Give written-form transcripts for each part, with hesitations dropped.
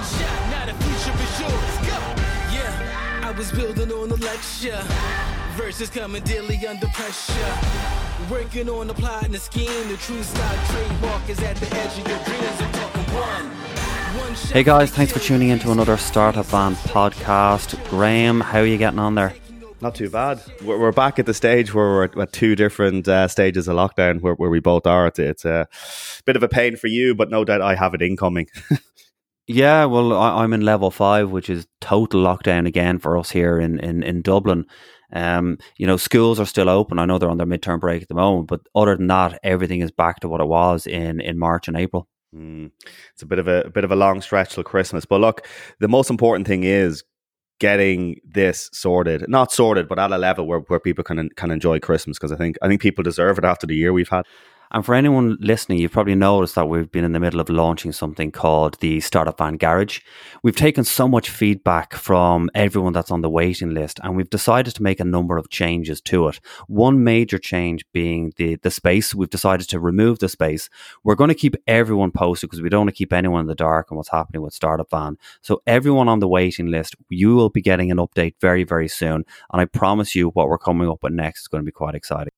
one shot, now the future is yours. Go! Yeah, I was building on a lecture. Verses coming daily under pressure. Working on the plot and the scheme. The true stock trademark is at the edge of your dreams. I'm talking one. Hey guys, thanks for tuning in to another Startup Van podcast. Graham, how are you getting on there? Not too bad. We're back at the stage where we're at two different stages of lockdown where we both are. It's a bit of a pain for you, but no doubt I have it incoming. Yeah, well, I'm in level 5, which is total lockdown again for us here in Dublin. You know, schools are still open. I know they're on their midterm break at the moment, but other than that, everything is back to what it was in March and April. It's a bit of a long stretch till Christmas. But look, the most important thing is getting this sorted, not sorted, but at a level where people can enjoy Christmas, because I think people deserve it after the year we've had. And for anyone listening, you've probably noticed that we've been in the middle of launching something called the Startup Van Garage. We've taken so much feedback from everyone that's on the waiting list, and we've decided to make a number of changes to it. One major change being the space. We've decided to remove the space. We're going to keep everyone posted because we don't want to keep anyone in the dark on what's happening with Startup Van. So everyone on the waiting list, you will be getting an update very, very soon. And I promise you what we're coming up with next is going to be quite exciting.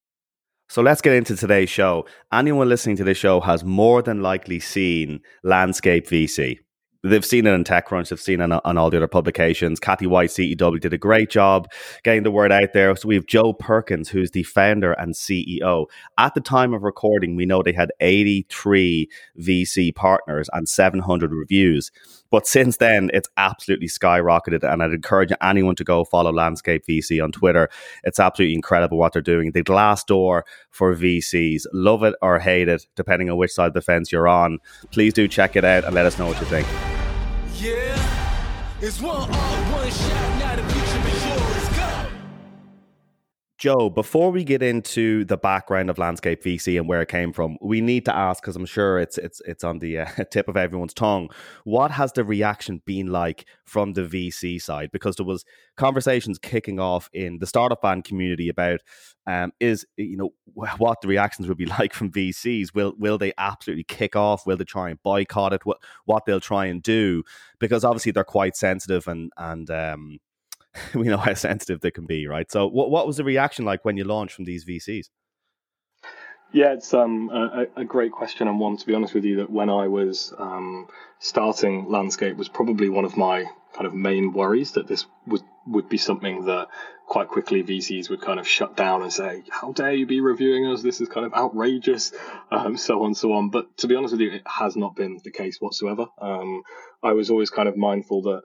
So let's get into today's show. Anyone listening to this show has more than likely seen Landscape VC. They've seen it on TechCrunch. They've seen it on all the other publications. Cathy White, CEW, did a great job getting the word out there. So we have Joe Perkins, who's the founder and CEO. At the time of recording, we know they had 83 VC partners and 700 reviews. But since then, it's absolutely skyrocketed. And I'd encourage anyone to go follow Landscape VC on Twitter. It's absolutely incredible what they're doing. The Glassdoor for VCs. Love it or hate it, depending on which side of the fence you're on. Please do check it out and let us know what you think. Yeah, it's one on one shot, now the future is yours. Go! Joe, before we get into the background of Landscape VC and where it came from, we need to ask, because I'm sure it's on the tip of everyone's tongue, what has the reaction been like from the VC side? Because there was conversations kicking off in the Startup Van community about what the reactions would be like from VCs. Will they absolutely kick off? Will they try and boycott it? What they'll try and do? Because obviously they're quite sensitive and we know how sensitive they can be, right? So what was the reaction like when you launched from these VCs? Yeah, it's a great question, and one, to be honest with you, that when I was starting Landscape was probably one of my kind of main worries, that this would be something that quite quickly VCs would kind of shut down and say, how dare you be reviewing us? This is kind of outrageous, so on. But to be honest with you, it has not been the case whatsoever. I was always kind of mindful that,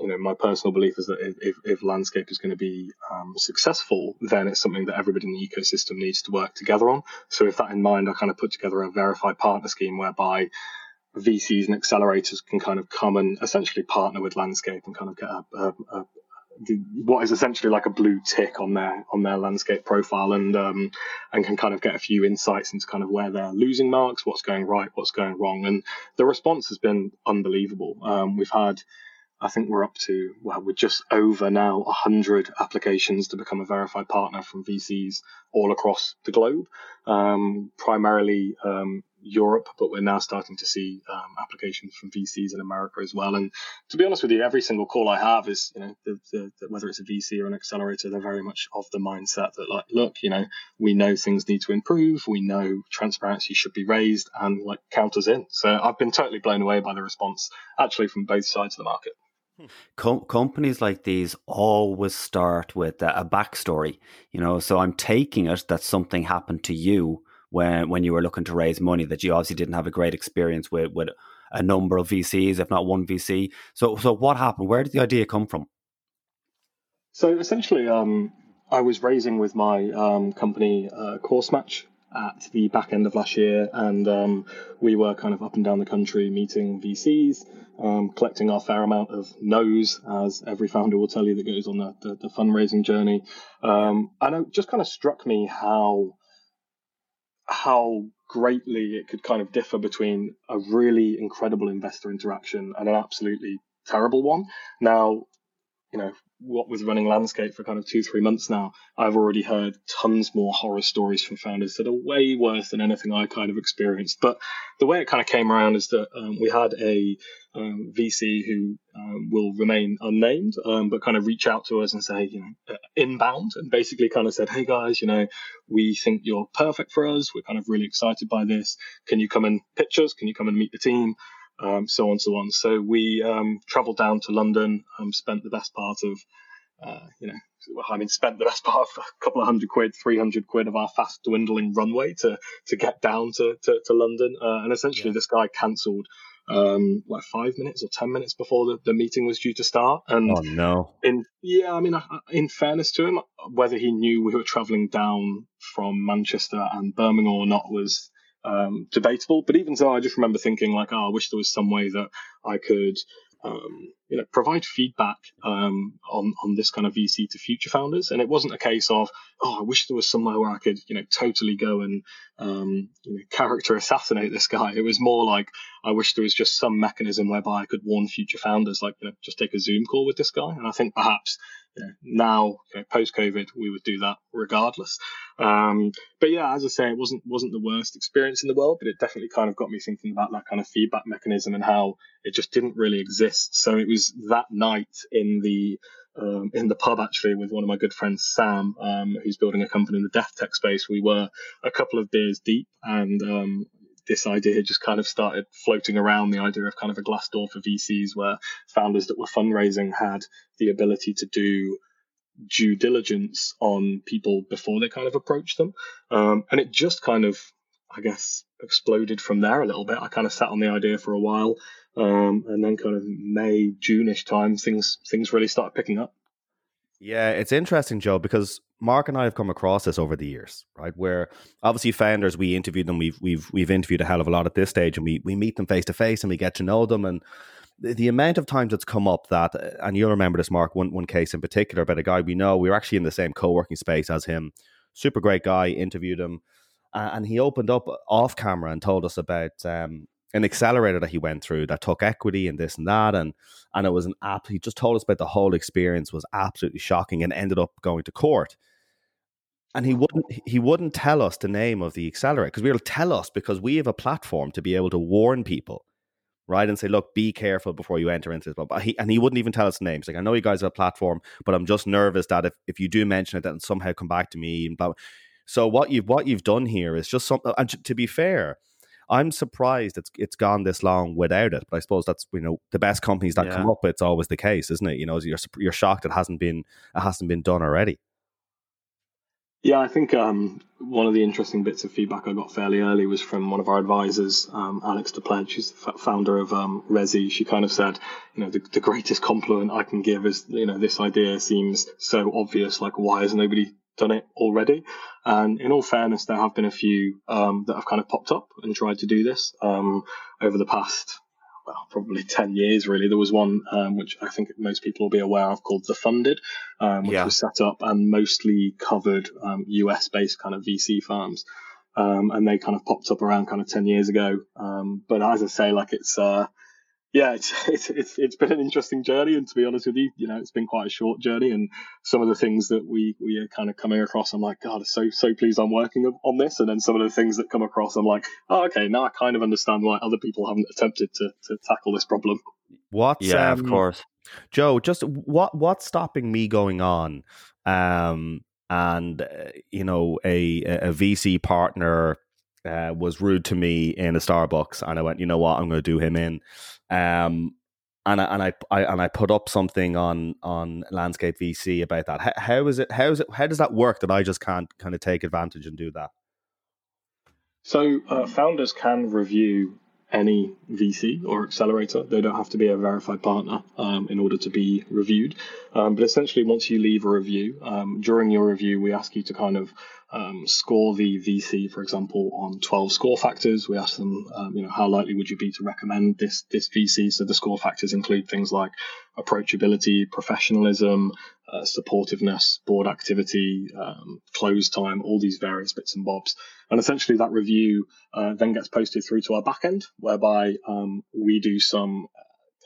you know, my personal belief is that if Landscape is going to be successful, then it's something that everybody in the ecosystem needs to work together on. So with that in mind, I kind of put together a verified partner scheme whereby VCs and accelerators can kind of come and essentially partner with Landscape and kind of get what is essentially like a blue tick on their Landscape profile, and can kind of get a few insights into kind of where they're losing marks, what's going right, what's going wrong. And the response has been unbelievable. We've had, I think we're just over now 100 applications to become a verified partner from VCs all across the globe, primarily Europe, but we're now starting to see applications from VCs in America as well. And to be honest with you, every single call I have is, you know, whether it's a VC or an accelerator, they're very much of the mindset that, like, look, you know, we know things need to improve, we know transparency should be raised, and like count us in. So I've been totally blown away by the response, actually, from both sides of the market. Companies like these always start with a backstory, you know, so I'm taking it that something happened to you when you were looking to raise money, that you obviously didn't have a great experience with a number of VCs, if not one VC. So what happened? Where did the idea come from? So essentially, I was raising with my company, CourseMatch, at the back end of last year, and we were kind of up and down the country meeting VCs, collecting our fair amount of no's, as every founder will tell you that goes on the fundraising journey. And it just kind of struck me how greatly it could kind of differ between a really incredible investor interaction and an absolutely terrible one. Now, what was running Landscape for kind of 2-3 months now, I've already heard tons more horror stories from founders that are way worse than anything I kind of experienced. But the way it kind of came around is that we had a VC who will remain unnamed, but kind of reach out to us and say, inbound, and basically kind of said, hey guys, we think you're perfect for us. We're kind of really excited by this. Can you come and pitch us? Can you come and meet the team? So on. So we travelled down to London, spent the best part of, spent the best part of a couple of £100, £300 of our fast dwindling runway to get down to London. And essentially this guy cancelled 5 minutes or 10 minutes before the meeting was due to start. And oh, no. In fairness to him, whether he knew we were travelling down from Manchester and Birmingham or not was debatable, but even so, I just remember thinking I wish there was some way that I could, provide feedback on this kind of VC to future founders. And it wasn't a case of, I wish there was somewhere where I could, totally go and character assassinate this guy. It was more like I wish there was just some mechanism whereby I could warn future founders, just take a Zoom call with this guy. And I think perhaps now, post-COVID, we would do that regardless. As I say, it wasn't the worst experience in the world, but it definitely kind of got me thinking about that kind of feedback mechanism and how it just didn't really exist. So it was that night in the pub, actually, with one of my good friends, Sam, who's building a company in the death tech space. We were a couple of beers deep, and this idea just kind of started floating around, the idea of kind of a Glassdoor for VCs, where founders that were fundraising had the ability to do due diligence on people before they kind of approached them. And it just kind of, exploded from there a little bit. I kind of sat on the idea for a while, and then kind of May, June-ish time, things really started picking up. Yeah, it's interesting, Joe, because Mark and I have come across this over the years, right? Where obviously founders, we interviewed them. We've interviewed a hell of a lot at this stage, and we meet them face to face and we get to know them. And the amount of times it's come up that, and you'll remember this, Mark, one case in particular about a guy we know. We were actually in the same co-working space as him. Super great guy, interviewed him. And he opened up off camera and told us about an accelerator that he went through that took equity and this and that. And it was an app. He just told us about the whole experience was absolutely shocking and ended up going to court. And he wouldn't tell us the name of the accelerator because we have a platform to be able to warn people, right? And say, look, be careful before you enter into this. But he wouldn't even tell us the names. I know you guys have a platform, but I'm just nervous that if you do mention it, then somehow come back to me and blah, blah. So what you've done here is just something. And to be fair, I'm surprised it's gone this long without it. But I suppose that's the best companies that come up. It's always the case, isn't it? You're shocked it hasn't been done already. Yeah, I think one of the interesting bits of feedback I got fairly early was from one of our advisors, Alex DePledge, who's the founder of Resi. She kind of said, the greatest compliment I can give is, this idea seems so obvious. Why has nobody done it already? And in all fairness, there have been a few that have kind of popped up and tried to do this over the past, probably 10 years, really. There was one which I think most people will be aware of called The Funded, which was set up and mostly covered US-based kind of VC firms. And they kind of popped up around kind of 10 years ago. But as I say, it's been an interesting journey. And to be honest with you, it's been quite a short journey. And some of the things that we are kind of coming across, I'm like, God, so pleased I'm working on this. And then some of the things that come across, I'm like, oh, okay, now I kind of understand why other people haven't attempted to tackle this problem. Of course. Joe, just what's stopping me going on? A VC partner was rude to me in a Starbucks, and I went, you know what, I'm going to do him in. And I put up something on Landscape VC about that. How is it? How does that work that I just can't kind of take advantage and do that? So founders can review any VC or accelerator. They don't have to be a verified partner in order to be reviewed. But essentially, once you leave a review, during your review, we ask you to kind of score the VC, for example, on 12 score factors. We ask them, how likely would you be to recommend this VC? So the score factors include things like approachability, professionalism, supportiveness, board activity, close time, all these various bits and bobs. And essentially that review then gets posted through to our backend, whereby we do some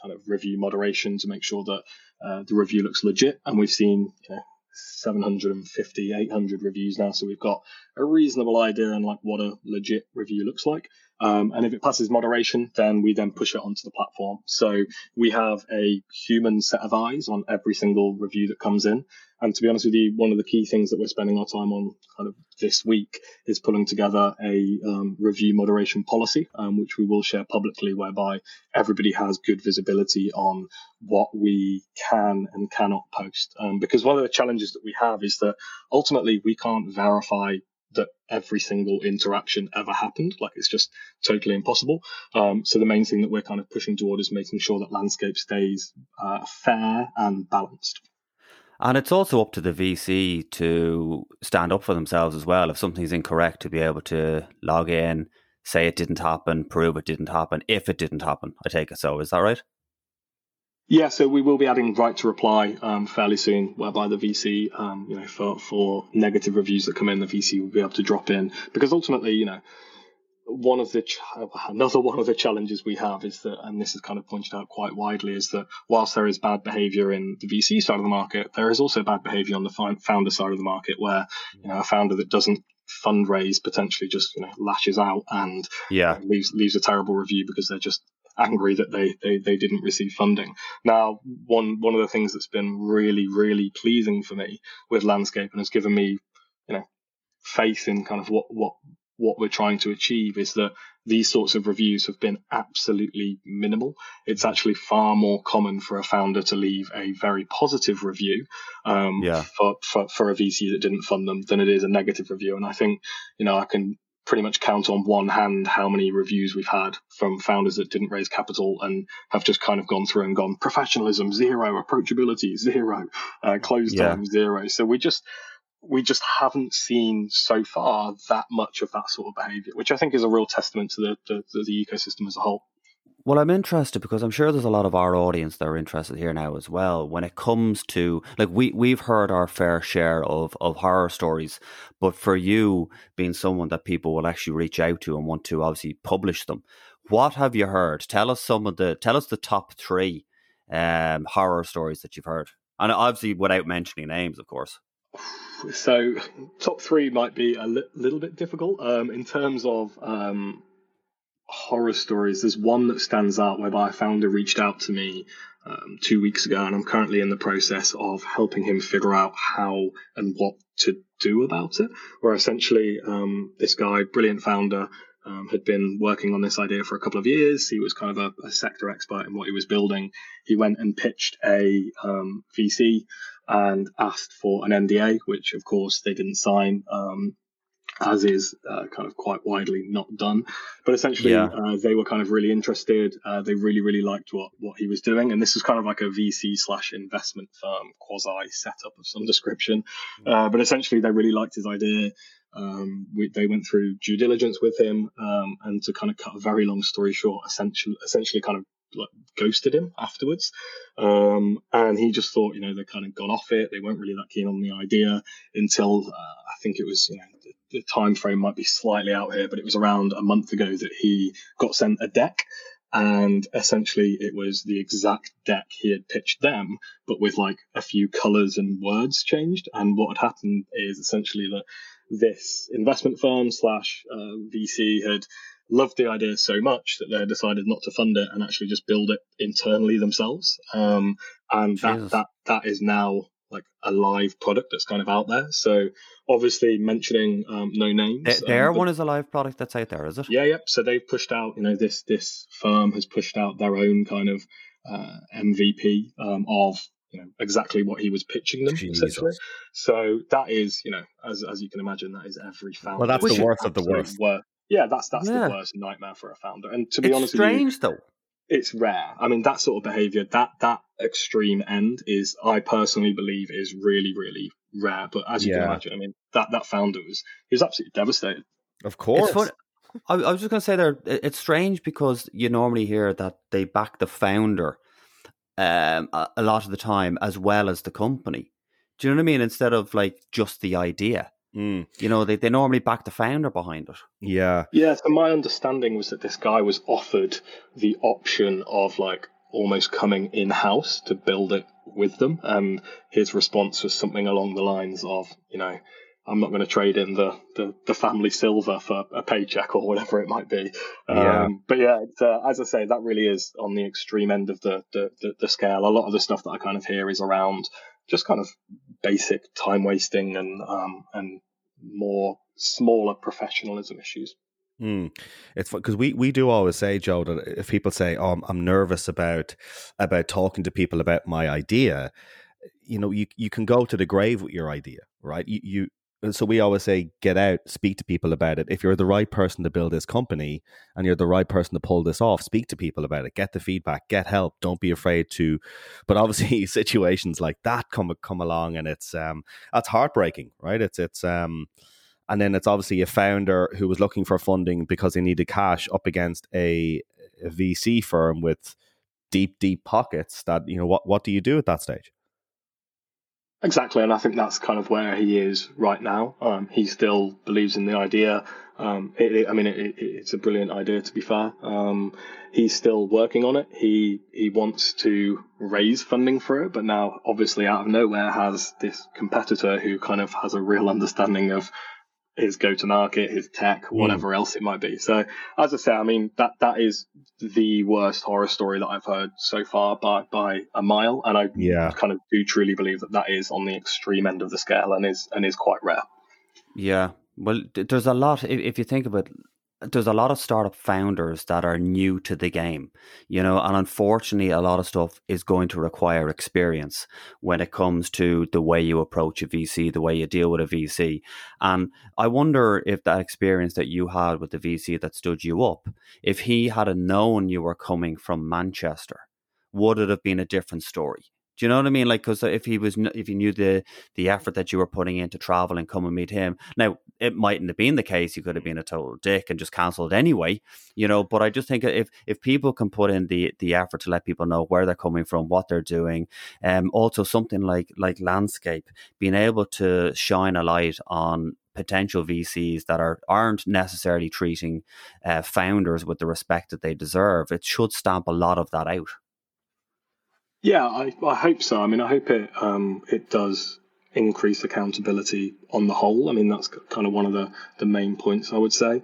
kind of review moderation to make sure that the review looks legit, and we've seen 750, 800 reviews now, so we've got a reasonable idea on like what a legit review looks like. And if it passes moderation, then we then push it onto the platform. So we have a human set of eyes on every single review that comes in. And to be honest with you, one of the key things that we're spending our time on kind of this week is pulling together a review moderation policy, which we will share publicly, whereby everybody has good visibility on what we can and cannot post. Because one of the challenges that we have is that ultimately we can't verify that every single interaction ever happened. Like, it's just totally impossible. So the main thing that we're kind of pushing toward is making sure that Landscape stays fair and balanced. And it's also up to the VC to stand up for themselves as well. If something's incorrect, to be able to log in, say it didn't happen, prove it didn't happen, if it didn't happen, I take it so. Is that right? Yeah, so we will be adding right to reply fairly soon, whereby the VC, for negative reviews that come in, the VC will be able to drop in. Because ultimately, another one of the challenges we have is that, and this is kind of pointed out quite widely, is that whilst there is bad behaviour in the VC side of the market, there is also bad behaviour on the founder side of the market, where a founder that doesn't fundraise potentially just lashes out and leaves a terrible review because they're just angry that they didn't receive funding. Now, one of the things that's been really, really pleasing for me with Landscape and has given me, faith in kind of what we're trying to achieve is that these sorts of reviews have been absolutely minimal. It's actually far more common for a founder to leave a very positive review for a VC that didn't fund them than it is a negative review. And I think, I can pretty much count on one hand how many reviews we've had from founders that didn't raise capital and have just kind of gone through and gone, professionalism, zero, approachability, zero, closed down, zero. So we just haven't seen so far that much of that sort of behaviour, which I think is a real testament to the ecosystem as a whole. Well, I'm interested because I'm sure there's a lot of our audience that are interested here now as well. When it comes to, like, we've heard our fair share of horror stories, but for you being someone that people will actually reach out to and want to obviously publish them, what have you heard? Tell us the top three horror stories that you've heard, and obviously without mentioning names, of course. So, top three might be a little bit difficult in terms of horror stories. There's one that stands out whereby a founder reached out to me 2 weeks ago, and I'm currently in the process of helping him figure out how and what to do about it, where essentially this guy, brilliant founder, had been working on this idea for a couple of years. He was kind of a sector expert in what he was building. He went and pitched a VC and asked for an NDA, which of course they didn't sign, as is kind of quite widely not done. But essentially, they were kind of really interested. They really, really liked what he was doing. And this was kind of like a VC/investment firm quasi setup of some description. But essentially, they really liked his idea. They went through due diligence with him. And to kind of cut a very long story short, essentially kind of like ghosted him afterwards, and he just thought they kind of gone off it. They weren't really that keen on the idea until I think it was the time frame might be slightly out here, but it was around a month ago that he got sent a deck, and essentially it was the exact deck he had pitched them, but with like a few colors and words changed. And what had happened is essentially that this investment firm slash VC had loved the idea so much that they decided not to fund it and actually just build it internally themselves. And that is now like a live product that's kind of out there. So obviously mentioning no names. Their one is a live product that's out there, is it? Yeah. So they've pushed out, this firm has pushed out their own kind of MVP of exactly what he was pitching them, essentially. So that is, as you can imagine, that is every founder. Well, that's the worst of the worst. Yeah, that's the worst nightmare for a founder. And to be honest with you, it's strange though. It's rare. I mean, that sort of behaviour, that extreme end is, I personally believe, is really, really rare. But as you can imagine, I mean, that founder was absolutely devastated. Of course. I was just going to say there, it's strange because you normally hear that they back the founder a lot of the time as well as the company. Do you know what I mean? Instead of like just the idea. Mm. They normally back the founder behind it. Yeah. Yeah, so my understanding was that this guy was offered the option of like almost coming in-house to build it with them. And his response was something along the lines of, you know, I'm not going to trade in the family silver for a paycheck or whatever it might be. Yeah. But yeah, it's, as I say, that really is on the extreme end of the scale. A lot of the stuff that I kind of hear is around just kind of basic time wasting and more smaller professionalism issues. It's because we do always say, Joe, that if people say, "Oh, I'm nervous about talking to people about my idea," you know, you can go to the grave with your idea, right? So we always say, get out, speak to people about it. If you're the right person to build this company and you're the right person to pull this off, speak to people about it, get the feedback, get help. Don't be afraid to. But obviously situations like that come along, and it's that's heartbreaking, right? It's and then it's obviously a founder who was looking for funding because they needed cash up against a VC firm with deep pockets that, you know, what do you do at that stage? Exactly, and I think that's kind of where he is right now. He still believes in the idea. It's a brilliant idea, to be fair. He's still working on it. He wants to raise funding for it, but now obviously out of nowhere has this competitor who kind of has a real understanding of his go-to-market, his tech, whatever else it might be. So as I say, I mean, that is the worst horror story that I've heard so far by a mile. And I kind of do truly believe that is on the extreme end of the scale and is quite rare. Yeah. Well, there's a lot, if you think of it, there's a lot of startup founders that are new to the game, you know, and unfortunately a lot of stuff is going to require experience when it comes to the way you approach a VC, the way you deal with a VC. And I wonder if that experience that you had with the VC that stood you up, if he had known you were coming from Manchester, would it have been a different story? Do you know what I mean? Like, because if he knew the effort that you were putting in to travel and come and meet him, now it mightn't have been the case. You could have been a total dick and just cancelled anyway, you know. But I just think if people can put in the effort to let people know where they're coming from, what they're doing, also something like Landscape, being able to shine a light on potential VCs that aren't necessarily treating founders with the respect that they deserve, it should stamp a lot of that out. Yeah, I hope so. I mean, I hope it it does increase accountability on the whole. I mean, that's kind of one of the main points I would say.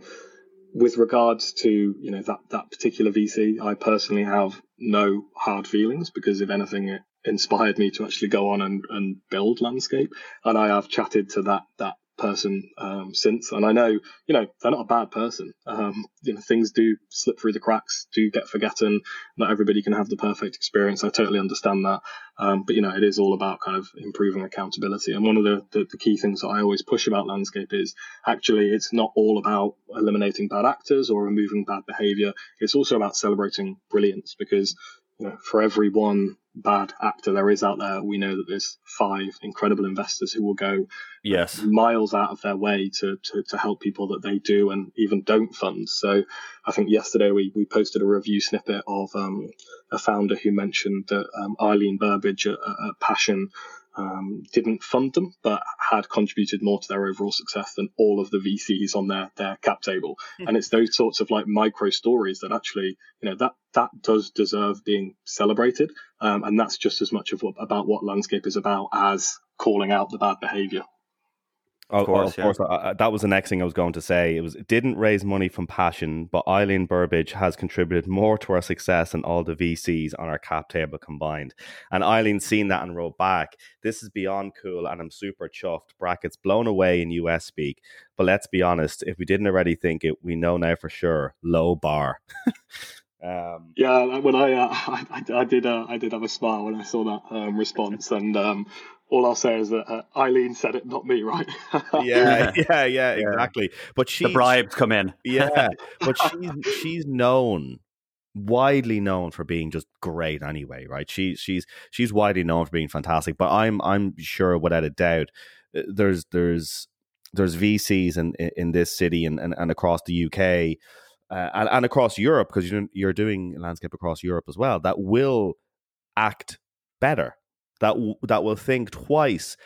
With regards to, you know, that particular VC, I personally have no hard feelings because if anything, it inspired me to actually go on and build Landscape. And I have chatted to that person since, and I know, you know, they're not a bad person. You know, things do slip through the cracks, do get forgotten. Not everybody can have the perfect experience. I totally understand that, but you know, it is all about kind of improving accountability. And one of the key things that I always push about Landscape is actually it's not all about eliminating bad actors or removing bad behavior. It's also about celebrating brilliance, because you know, for every one bad actor there is out there, we know that there's 5 incredible investors who will go miles out of their way to help people that they do and even don't fund. So I think yesterday we posted a review snippet of a founder who mentioned that Eileen Burbidge at Passion didn't fund them, but had contributed more to their overall success than all of the VCs on their cap table. And it's those sorts of like micro stories that actually, you know, that does deserve being celebrated. And that's just as much about what Landscape is about as calling out the bad behavior. Of course. That was the next thing I was going to say. It didn't raise money from Passion, but Eileen Burbidge has contributed more to our success than all the VCs on our cap table combined. And Eileen's seen that and wrote back, "This is beyond cool and I'm super chuffed, brackets blown away in US speak. But let's be honest, if we didn't already think it, we know now for sure, low bar." Yeah, when I did have a smile when I saw that response, and all I'll say is that Eileen said it, not me, right? yeah, exactly. But the bribes come in. Yeah, but she's known, widely known for being just great anyway, right? She's widely known for being fantastic. But I'm sure, without a doubt, there's VCs in this city and across the UK. And across Europe, because you're doing Landscape across Europe as well, that will act better, that will think twice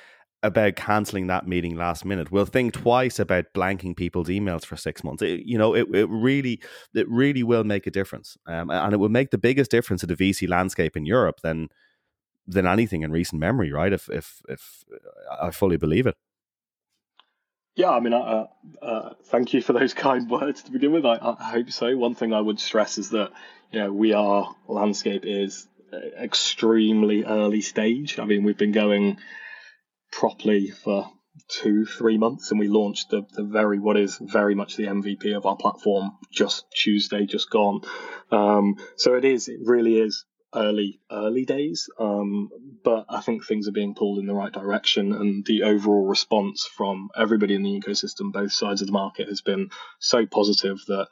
about canceling that meeting last minute. We'll think twice about blanking people's emails for 6 months. It really will make a difference. And it will make the biggest difference to the VC landscape in Europe than anything in recent memory, right? If I fully believe it. Yeah, I mean, thank you for those kind words to begin with. I hope so. One thing I would stress is that, Landscape is extremely early stage. I mean, we've been going properly for 2-3 months, and we launched what is very much the MVP of our platform just Tuesday, just gone. So it really is early days, but I think things are being pulled in the right direction, and the overall response from everybody in the ecosystem, both sides of the market, has been so positive that,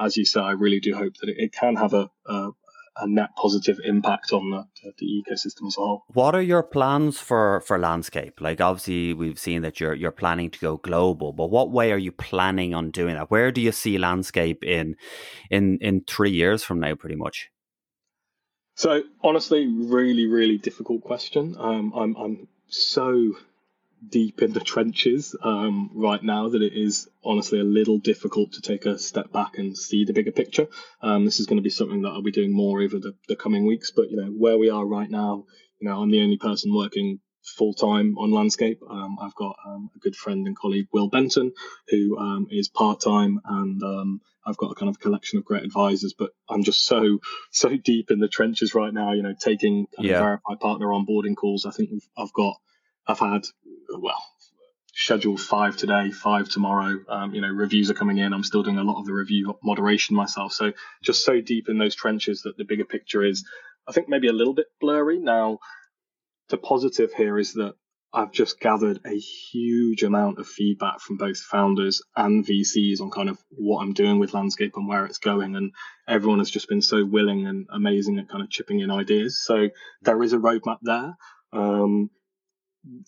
as you say, I really do hope that it can have a net positive impact on the ecosystem as a whole. What are your plans for Landscape? Like, obviously, we've seen that you're planning to go global, but what way are you planning on doing that? Where do you see Landscape in 3 years from now, pretty much? So honestly, really, really difficult question. I'm so deep in the trenches right now that it is honestly a little difficult to take a step back and see the bigger picture. This is going to be something that I'll be doing more over the coming weeks. But where we are right now, I'm the only person working full time on Landscape. I've got a good friend and colleague, Will Benton, who is part time, and I've got a kind of collection of great advisors, but I'm just so deep in the trenches right now, taking kind of verified partner onboarding calls. I think I've had scheduled 5 today, 5 tomorrow. Reviews are coming in. I'm still doing a lot of the review moderation myself. So just so deep in those trenches that the bigger picture is, I think, maybe a little bit blurry. Now, the positive here is that I've just gathered a huge amount of feedback from both founders and VCs on kind of what I'm doing with Landscape and where it's going. And everyone has just been so willing and amazing at kind of chipping in ideas. So there is a roadmap there.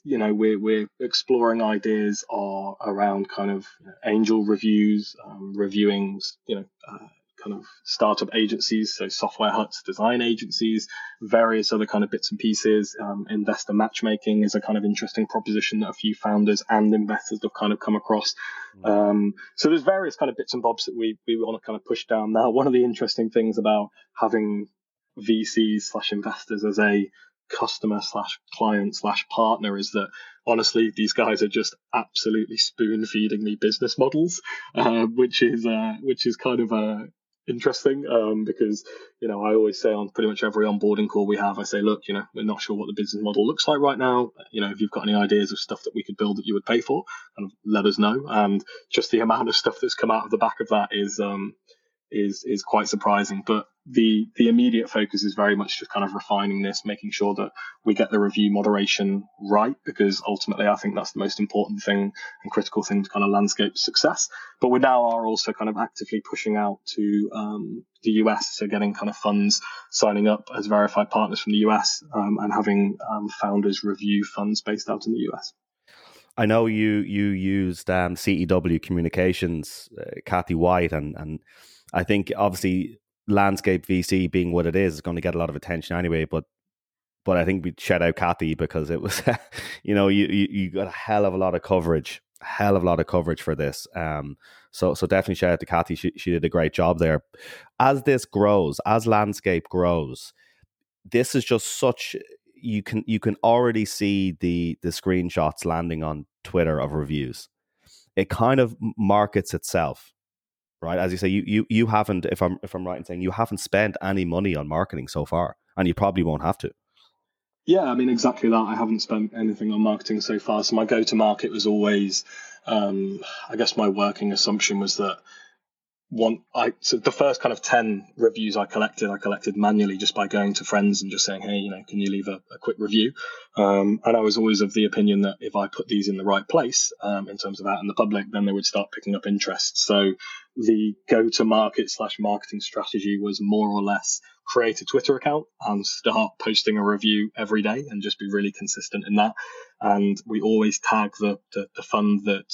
We're exploring ideas around kind of angel reviews, reviewing, kind of startup agencies, so software huts, design agencies, various other kind of bits and pieces. Investor matchmaking is a kind of interesting proposition that a few founders and investors have kind of come across. So there's various kind of bits and bobs that we want to kind of push down now. One of the interesting things about having VCs/investors as a customer/client/partner is that, honestly, these guys are just absolutely spoon feeding me business models, which is kind of interesting, because I always say on pretty much every onboarding call we have, I say, look, we're not sure what the business model looks like right now. If you've got any ideas of stuff that we could build that you would pay for, kind of let us know. And just the amount of stuff that's come out of the back of that is quite surprising. But the immediate focus is very much just kind of refining this, making sure that we get the review moderation right, because ultimately I think that's the most important thing and critical thing to kind of Landscape success. But we now are also kind of actively pushing out to the US, so getting kind of funds signing up as verified partners from the US, and having founders review funds based out in the US. I know you used CEW Communications, Cathy White, and I think obviously Landscape VC being what it is going to get a lot of attention anyway, but I think we'd shout out Cathy, because it was, you got a hell of a lot of coverage for this. So definitely shout out to Cathy. She did a great job there. As this grows, as Landscape grows, this is just such, you can already see the screenshots landing on Twitter of reviews. It kind of markets itself. Right, as you say, you haven't, if I'm right in saying, you haven't spent any money on marketing so far, and you probably won't have to. Yeah, I mean, exactly that. I haven't spent anything on marketing so far. So my go-to-market was always, I guess my working assumption was that so the first kind of 10 reviews I collected manually just by going to friends and just saying, hey, can you leave a quick review? And I was always of the opinion that if I put these in the right place, in terms of out in the public, then they would start picking up interest. So the go-to-market/marketing strategy was more or less create a Twitter account and start posting a review every day and just be really consistent in that. And we always tag the fund that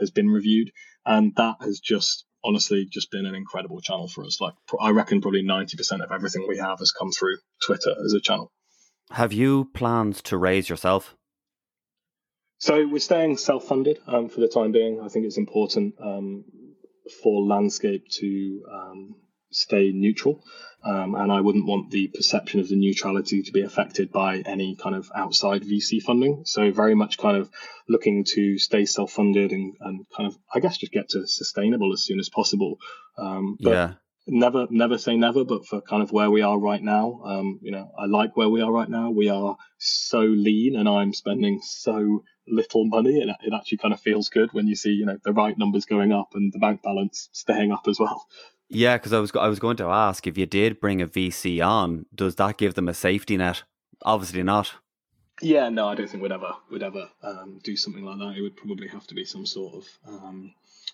has been reviewed. And that has just honestly just been an incredible channel for us. Like, I reckon probably 90% of everything we have has come through Twitter as a channel. Have you planned to raise yourself? So we're staying self-funded for the time being. I think it's important for Landscape to stay neutral. And I wouldn't want the perception of the neutrality to be affected by any kind of outside VC funding. So very much kind of looking to stay self-funded and kind of, I guess, just get to sustainable as soon as possible. But yeah. Never say never, but for kind of where we are right now, I like where we are right now. We are so lean and I'm spending so little money, and it actually kind of feels good when you see, the right numbers going up and the bank balance staying up as well. Yeah, because I was going to ask, if you did bring a VC on, does that give them a safety net? Obviously not. Yeah, no, I don't think we'd ever do something like that. It would probably have to be some sort of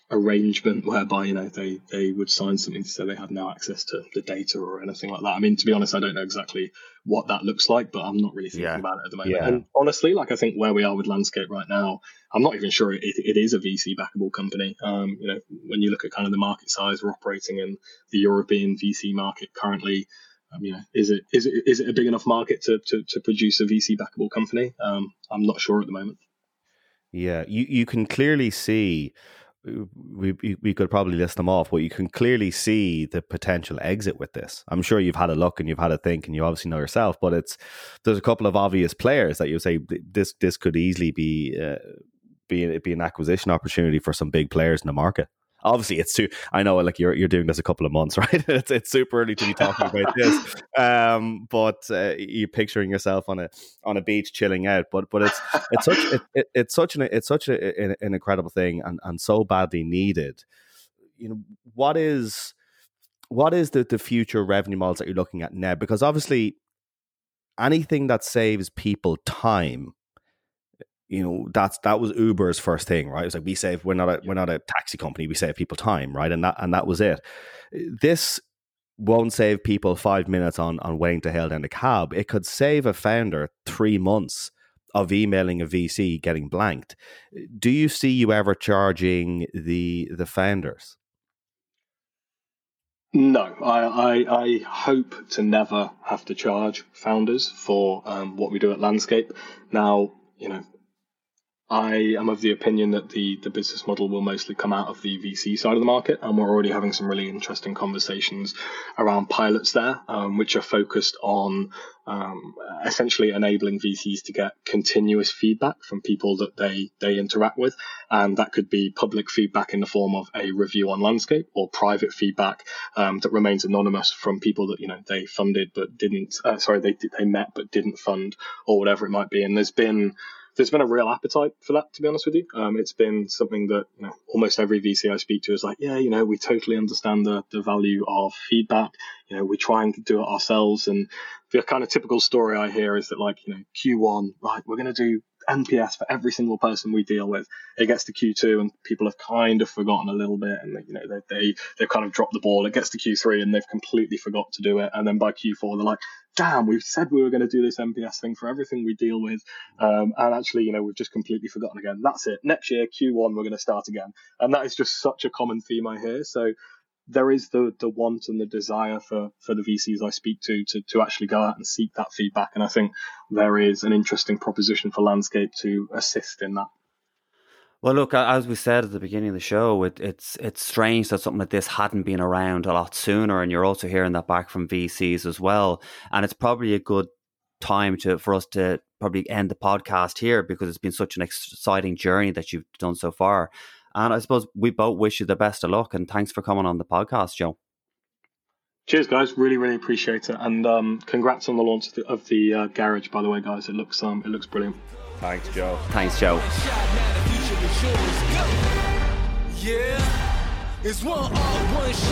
arrangement whereby they would sign something to say they have no access to the data or anything like that. I mean, to be honest, I don't know exactly what that looks like, but I'm not really thinking about it at the moment. Yeah. And honestly, I think where we are with Landscape right now, I'm not even sure it is a VC backable company. When you look at kind of the market size, we're operating in the European VC market currently. Is it a big enough market to produce a VC backable company? I'm not sure at the moment. Yeah, you can clearly see. We could probably list them off, but you can clearly see the potential exit with this. I'm sure you've had a look and you've had a think, and you obviously know yourself. But there's a couple of obvious players that you say this could easily be an acquisition opportunity for some big players in the market. Obviously, it's too. I know, you're doing this a couple of months, right? It's super early to be talking about this, but you're picturing yourself on a beach chilling out. But it's such an incredible thing and so badly needed. What is the future revenue models that you're looking at now? Because obviously, anything that saves people time. That was Uber's first thing, right? It was like, we're not a taxi company, we save people time, right? And that was it. This won't save people 5 minutes on waiting to hail down the cab. It could save a founder 3 months of emailing a VC getting blanked. Do you see you ever charging the founders? No, I hope to never have to charge founders for what we do at Landscape. Now, I am of the opinion that the business model will mostly come out of the VC side of the market, and we're already having some really interesting conversations around pilots there, which are focused on essentially enabling VCs to get continuous feedback from people that they interact with. And that could be public feedback in the form of a review on Landscape, or private feedback that remains anonymous from people that, they funded but didn't, they met but didn't fund, or whatever it might be. And there's been a real appetite for that, to be honest with you. It's been something that almost every VC I speak to is like, yeah, we totally understand the value of feedback. We try and do it ourselves. And the kind of typical story I hear is that Q1, right, we're going to do NPS for every single person we deal with. It gets to Q2 and people have kind of forgotten a little bit, and they've kind of dropped the ball. It gets to Q3 and they've completely forgot to do it, and then by Q4 they're like, damn, we've said we were going to do this NPS thing for everything we deal with, and actually we've just completely forgotten again. That's it. Next year Q1 we're going to start again, and that is just such a common theme I hear. So there is the want and the desire for the VCs I speak to actually go out and seek that feedback. And I think there is an interesting proposition for Landscape to assist in that. Well, look, as we said at the beginning of the show, it's strange that something like this hadn't been around a lot sooner. And you're also hearing that back from VCs as well. And it's probably a good time for us to probably end the podcast here, because it's been such an exciting journey that you've done so far. And I suppose we both wish you the best of luck, and thanks for coming on the podcast, Joe. Cheers, guys. Really, really appreciate it. And congrats on the launch of the garage, by the way, guys. It looks brilliant. Thanks, Joe. Thanks, Joe. Yeah, it's one